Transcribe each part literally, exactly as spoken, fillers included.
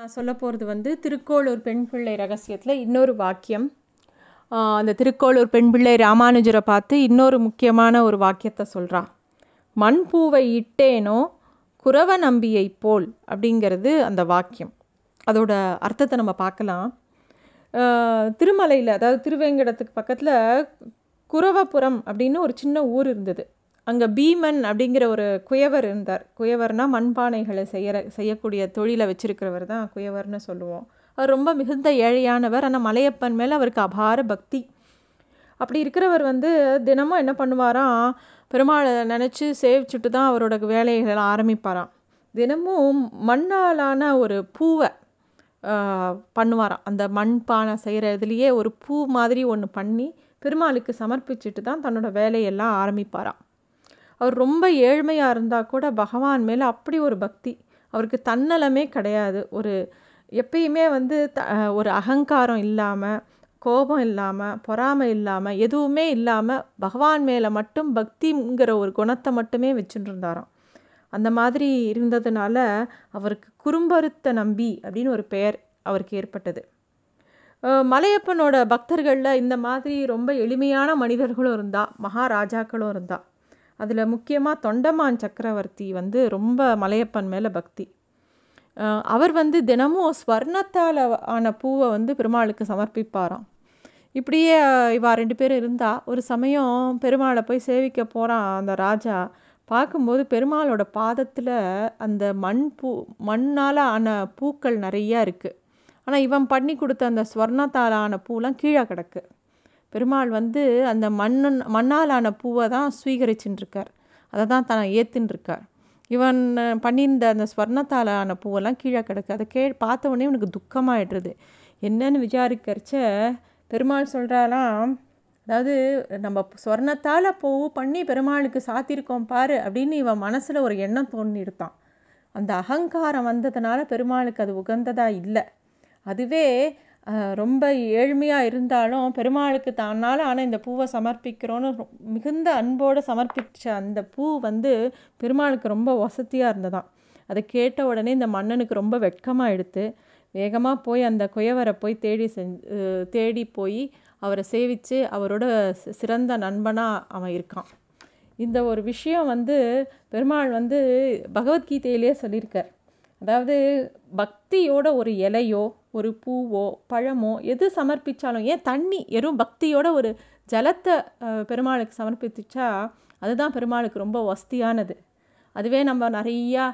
நான் சொல்ல போகிறது வந்து திருக்கோளூர் பெண் பிள்ளை ரகசியத்தில் இன்னொரு வாக்கியம். அந்த திருக்கோளூர் பெண் பிள்ளை ராமானுஜரை பார்த்து இன்னொரு முக்கியமான ஒரு வாக்கியத்தை சொல்கிறா. மண்பூவை இட்டேனோ குரவ நம்பியை போல் அப்படிங்கிறது அந்த வாக்கியம். அதோட அர்த்தத்தை நம்ம பார்க்கலாம். திருமலையில், அதாவது திருவேங்கடத்துக்கு பக்கத்தில் குரவப்புறம் அப்படின்னு ஒரு சின்ன ஊர் இருந்தது. அங்கே பீமன் அப்படிங்கிற ஒரு குயவர் இருந்தார். குயவர்னால் மண்பானைகளை செய்கிற செய்யக்கூடிய தொழிலை வச்சுருக்கிறவர் தான் குயவர்னு சொல்லுவோம். அவர் ரொம்ப மிகுந்த ஏழையானவர். ஆனால் மலையப்பன் மேலே அவருக்கு அபார பக்தி. அப்படி இருக்கிறவர் வந்து தினமும் என்ன பண்ணுவாராம், பெருமாளை நினச்சி சேவிச்சுட்டு தான் அவரோட வேலைகளை ஆரம்பிப்பாராம். தினமும் மண்ணாலான ஒரு பூவை பண்ணுவாராம். அந்த மண்பானை செய்கிற இதுலேயே ஒரு பூ மாதிரி ஒன்று பண்ணி பெருமாளுக்கு சமர்ப்பிச்சுட்டு தான் தன்னோட வேலையெல்லாம் ஆரம்பிப்பாராம். அவர் ரொம்ப ஏழ்மையாக இருந்தால் கூட பகவான் மேலே அப்படி ஒரு பக்தி. அவருக்கு தன்னலமே கிடையாது. ஒரு எப்பயுமே வந்து த ஒரு அகங்காரம் இல்லாமல், கோபம் இல்லாமல், பொறாமை இல்லாமல், எதுவுமே இல்லாமல் பகவான் மேலே மட்டும் பக்திங்கிற ஒரு குணத்தை மட்டுமே வச்சுட்டு இருந்தாராம். அந்த மாதிரி இருந்ததுனால அவருக்கு குறும்பருத்த நம்பி அப்படின்னு ஒரு பெயர் அவருக்கு ஏற்பட்டது. மலையப்பனோட பக்தர்களில் இந்த மாதிரி ரொம்ப எளிமையான மனிதர்களும் இருந்தா, மகாராஜாக்களும் இருந்தா. அதில் முக்கியமாக தொண்டமான் சக்கரவர்த்தி வந்து ரொம்ப மலையப்பன் மேலே பக்தி. அவர் வந்து தினமும் ஸ்வர்ணத்தால் ஆன பூவை வந்து பெருமாளுக்கு சமர்ப்பிப்பாராம். இப்படியே இவா ரெண்டு பேரும் இருந்தால், ஒரு சமயம் பெருமாளை போய் சேவிக்க போகிறான் அந்த ராஜா. பார்க்கும்போது பெருமாளோட பாதத்தில் அந்த மண் பூ மண்ணால் ஆன பூக்கள் நிறையா இருக்குது. ஆனால் இவன் பண்ணி கொடுத்த அந்த ஸ்வர்ணத்தால் ஆன பூலாம் கீழே கிடக்கு. பெருமாள் வந்து அந்த மண் மண்ணாலான பூவை தான் ஸ்வீகரிச்சுட்டுருக்கார். அதை தான் தான் ஏற்றுன்ட்ருக்கார். இவன் பண்ணியிருந்த அந்த ஸ்வர்ணத்தாலான பூவெல்லாம் கீழே கிடக்கு. அதை கே பார்த்த உடனே இவனுக்கு துக்கமாகிடுறது. என்னன்னு விசாரிக்கிறச்ச பெருமாள் சொல்கிறாலாம், அதாவது நம்ம ஸ்வர்ணத்தால் பூ பண்ணி பெருமாளுக்கு சாத்திருக்கோம் பாரு அப்படின்னு இவன் மனசில் ஒரு எண்ணம் தோன்றிருத்தான். அந்த அகங்காரம் வந்ததுனால பெருமாளுக்கு அது உகந்ததாக இல்லை. அதுவே ரொம்ப ஏழ்மையாக இருந்தாலும் பெருமாளுக்கு தானால் ஆனால் இந்த பூவை சமர்ப்பிக்கிறோன்னு மிகுந்த அன்போடு சமர்ப்பித்த அந்த பூ வந்து பெருமாளுக்கு ரொம்ப வசதியாக இருந்ததாம். அதை கேட்ட உடனே இந்த மன்னனுக்கு ரொம்ப வெட்கமாக எடுத்து வேகமாக போய் அந்த குயவரை போய் தேடி செஞ்சு தேடி போய் அவரை சேவித்து அவரோட சிறந்த நண்பனாக அவன் இருக்கான். இந்த ஒரு விஷயம் வந்து பெருமாள் வந்து பகவத்கீதையிலே சொல்லியிருக்கார். அதாவது பக்தியோட ஒரு இலையோ, ஒரு பூவோ, பழமோ எது சமர்ப்பித்தாலும், ஏன் தண்ணி, எறும் பக்தியோட ஒரு ஜலத்தை பெருமாளுக்கு சமர்ப்பிச்சா அதுதான் பெருமாளுக்கு ரொம்ப வசதியானது. அதுவே நம்ம நிறையா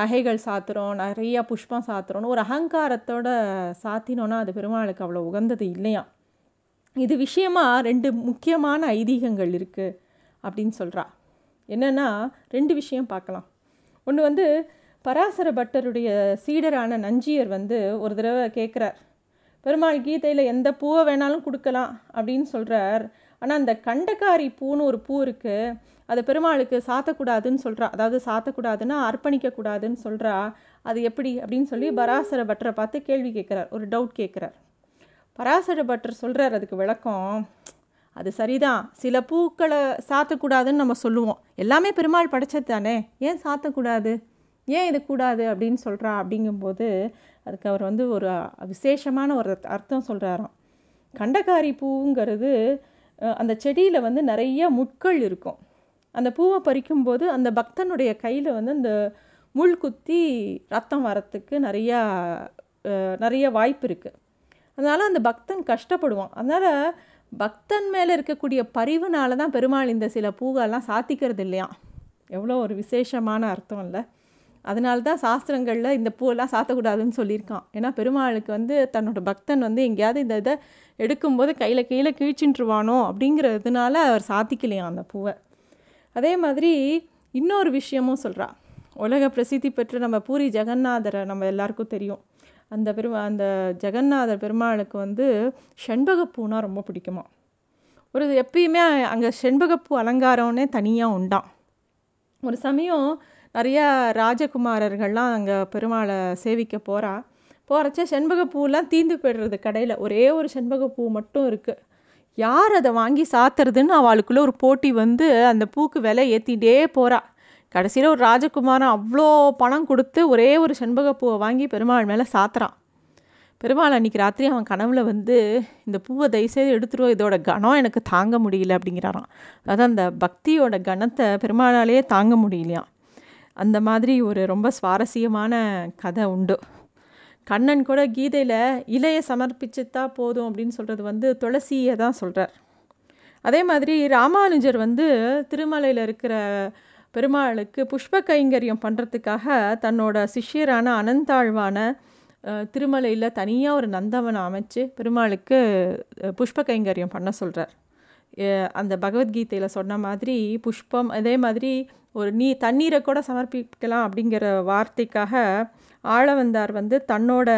நகைகள் சாத்துறோம், நிறையா புஷ்பம் சாத்துறோன்னு ஒரு அகங்காரத்தோட சாத்தினோன்னா அது பெருமாளுக்கு அவ்வளோ உகந்தது இல்லையா. இது விஷயமா ரெண்டு முக்கியமான ஐதீகங்கள் இருக்குது அப்படின்னு சொல்கிறா. என்னென்னா ரெண்டு விஷயம் பார்க்கலாம். ஒன்று வந்து பராசர பட்டருடைய சீடரான நஞ்சியர் வந்து ஒரு தடவை கேட்குறார், பெருமாள் கீதையில் எந்த பூவை வேணாலும் கொடுக்கலாம் அப்படின்னு சொல்கிறார். ஆனால் அந்த கண்டக்காரி பூன்னு ஒரு பூ இருக்குது, அதை பெருமாளுக்கு சாத்தக்கூடாதுன்னு சொல்கிறா. அதாவது சாத்தக்கூடாதுன்னா அர்ப்பணிக்கக்கூடாதுன்னு சொல்கிறா. அது எப்படி அப்படின்னு சொல்லி பராசர பட்டரை பார்த்து கேள்வி கேட்குறார், ஒரு டவுட் கேட்குறார். பராசர பட்டர் சொல்கிறார் அதுக்கு விளக்கம். அது சரிதான், சில பூக்களை சாத்தக்கூடாதுன்னு நம்ம சொல்லுவோம். எல்லாமே பெருமாள் படைச்சது தானே, ஏன் சாத்தக்கூடாது, ஏன் இது கூடாது அப்படின்னு சொல்கிறா. அப்படிங்கும்போது அதுக்கு அவர் வந்து ஒரு விசேஷமான ஒரு அர்த்தம் சொல்கிறாராம். கண்டக்காரி பூங்கிறது அந்த செடியில் வந்து நிறைய முட்கள் இருக்கும். அந்த பூவை பறிக்கும்போது அந்த பக்தனுடைய கையில் வந்து அந்த முள் குத்தி ரத்தம் வரத்துக்கு நிறையா நிறைய வாய்ப்பு இருக்குது. அதனால் அந்த பக்தன் கஷ்டப்படுவான். அதனால் பக்தன் மேலே இருக்கக்கூடிய பரிவுனால தான் பெருமாள் இந்த சில பூவெல்லாம் சாத்திக்கிறது இல்லையா. எவ்வளோ ஒரு விசேஷமான அர்த்தம் இல்லை. அதனால்தான் சாஸ்திரங்களில் இந்த பூவெல்லாம் சாத்தக்கூடாதுன்னு சொல்லியிருக்கான். ஏன்னா பெருமாளுக்கு வந்து தன்னோட பக்தன் வந்து எங்கேயாவது இந்த இதை எடுக்கும்போது கையில் கீழே கீழ்ச்சின்ட்டுருவானோ அப்படிங்கிறதுனால அவர் சாத்திக்கலையாம் அந்த பூவை. அதே மாதிரி இன்னொரு விஷயமும் சொல்கிறா. உலக பிரசித்தி பெற்ற நம்ம பூரி ஜெகநாதரை நம்ம எல்லாருக்கும் தெரியும். அந்த பெருமா அந்த ஜெகநாதர் பெருமாளுக்கு வந்து செண்பகப்பூனா ரொம்ப பிடிக்குமா. ஒரு எப்பயுமே அங்கே செண்பகப்பூ அலங்காரம்னே தனியாக உண்டாம். ஒரு சமயம் நிறையா ராஜகுமாரர்கள்லாம் அங்கே பெருமாளை சேவிக்க போகிறா. போகிறச்ச செண்பகப்பூலாம் தீந்து போய்டுறது. கடையில் ஒரே ஒரு செண்பகப்பூ மட்டும் இருக்குது. யார் அதை வாங்கி சாத்துறதுன்னு அவளுக்குள்ளே ஒரு போட்டி வந்து அந்த பூக்கு விலை ஏற்றிகிட்டே போகிறா. கடைசியில் ஒரு ராஜகுமாரன் அவ்வளோ பணம் கொடுத்து ஒரே ஒரு செண்பகப்பூவை வாங்கி பெருமாள் மேலே சாத்துறான். பெருமாள் அன்றைக்கி ராத்திரி அவன் கனவில் வந்து இந்த பூவை தயவுசெய்து எடுத்துருவோம், இதோட கணம் எனக்கு தாங்க முடியல அப்படிங்கிறாரான். அதாவது அந்த பக்தியோட கணத்தை பெருமாளாலேயே தாங்க முடியலையாம். அந்த மாதிரி ஒரு ரொம்ப சுவாரஸ்யமான கதை உண்டு. கண்ணன் கூட கீதையில் இலையை சமர்ப்பிச்சுத்தா போதும் அப்படின்னு சொல்கிறது வந்து துளசியை தான் சொல்கிறார். அதே மாதிரி ராமானுஜர் வந்து திருமலையில் இருக்கிற பெருமாளுக்கு புஷ்ப கைங்கரியம் பண்ணுறதுக்காக தன்னோட சிஷ்யரான அனந்தாழ்வான திருமலையில் தனியாக ஒரு நந்தவனை அமைச்சு பெருமாளுக்கு புஷ்ப கைங்கரியம் பண்ண சொல்கிறார். அந்த பகவத்கீதையில் சொன்ன மாதிரி புஷ்பம் அதே மாதிரி ஒரு நீ தண்ணீரை கூட சமர்ப்பிக்கலாம் அப்படிங்கிற வார்த்தைக்காக ஆளவந்தார் வந்து தன்னோட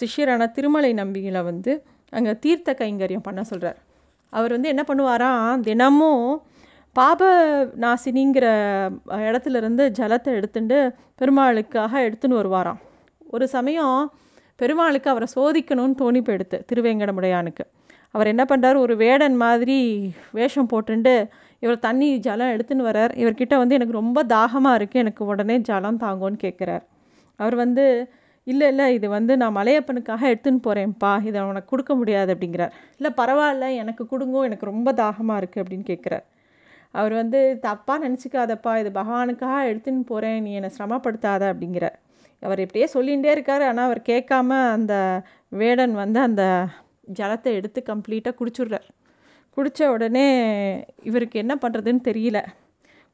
சிஷ்யரான திருமலை நம்பிகளை வந்து அங்கே தீர்த்த கைங்கரியம் பண்ண சொல்கிறார். அவர் வந்து என்ன பண்ணுவாராம், தினமும் பாப நாசினிங்கிற இடத்துலேருந்து ஜலத்தை எடுத்துட்டு பெருமாளுக்காக எடுத்துன்னு வருவாராம். ஒரு சமயம் பெருமாளுக்கு அவரை சோதிக்கணும்னு தோணி போயிடுத்து திருவேங்கடமுடையானுக்கு. அவர் என்ன பண்ணுறார், ஒரு வேடன் மாதிரி வேஷம் போட்டுண்டு இவர் தண்ணி ஜலம் எடுத்துன்னு வர்றார். இவர்கிட்ட வந்து எனக்கு ரொம்ப தாகமாக இருக்குது, எனக்கு உடனே ஜலம் தாங்கன்னு கேட்குறார். அவர் வந்து இல்லை இல்லை இது வந்து நான் மலையப்பனுக்காக எடுத்துன்னு போகிறேன்ப்பா, இதை உனக்கு கொடுக்க முடியாது அப்படிங்கிறார். இல்லை பரவாயில்ல எனக்கு கொடுங்கோ, எனக்கு ரொம்ப தாகமாக இருக்குது அப்படின்னு கேட்குறார். அவர் வந்து தப்பாக நினச்சிக்காதப்பா, இது பகவானுக்காக எடுத்துன்னு போகிறேன், நீ என்னை சிரமப்படுத்தாத அப்படிங்கிறார். அவர் இப்படியே சொல்லிகிட்டே இருக்கார். ஆனால் அவர் கேட்காம அந்த வேடன் வந்து அந்த ஜலத்தை எடுத்து கம்ப்ளீட்டாக குடிச்சுடுறார். குடித்த உடனே இவருக்கு என்ன பண்ணுறதுன்னு தெரியல,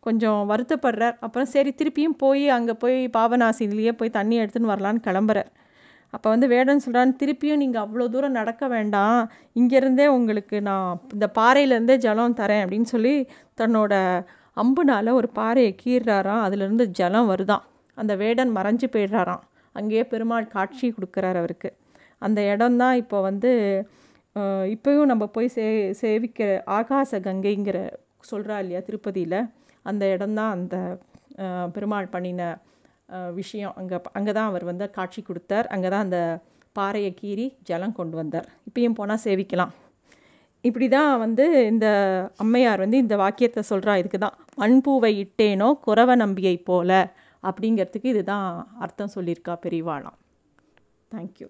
கொஞ்சம் வருத்தப்படுறார். அப்புறம் சரி திருப்பியும் போய் அங்கே போய் பாபநாசினிலேயே போய் தண்ணி எடுத்துன்னு வரலான்னு கிளம்புறார். அப்போ வந்து வேடன் சொல்கிறான்னு, திருப்பியும் நீங்கள் அவ்வளோ தூரம் நடக்க வேண்டாம், இங்கேருந்தே உங்களுக்கு நான் இந்த பாறையிலேருந்தே ஜலம் தரேன் அப்படின்னு சொல்லி தன்னோட அம்புனால் ஒரு பாறையை கீறாராம். அதுலேருந்து ஜலம் வருதான். அந்த வேடன் மறைஞ்சு போயிடுறாராம். அங்கேயே பெருமாள் காட்சி கொடுக்குறார் அவருக்கு. அந்த இடம்தான் இப்போ வந்து இப்போயும் நம்ம போய் சே சேவிக்கிற ஆகாச கங்கைங்கிற சொல்கிறா இல்லையா திருப்பதியில், அந்த இடம்தான் அந்த பெருமாள் பண்ணின விஷயம். அங்கே அங்கே தான் அவர் வந்து காட்சி கொடுத்தார். அங்கே தான் அந்த பாறையை கீறி ஜலம் கொண்டு வந்தார். இப்பயும் போனால் சேவிக்கலாம். இப்படி தான் வந்து இந்த அம்மையார் வந்து இந்த வாக்கியத்தை சொல்கிறா. இதுக்கு தான் மண்பூவை இட்டேனோ குரவ நம்பியை போல அப்படிங்கிறதுக்கு இதுதான் அர்த்தம் சொல்லியிருக்கா பெரியவாளாம். தேங்க்யூ.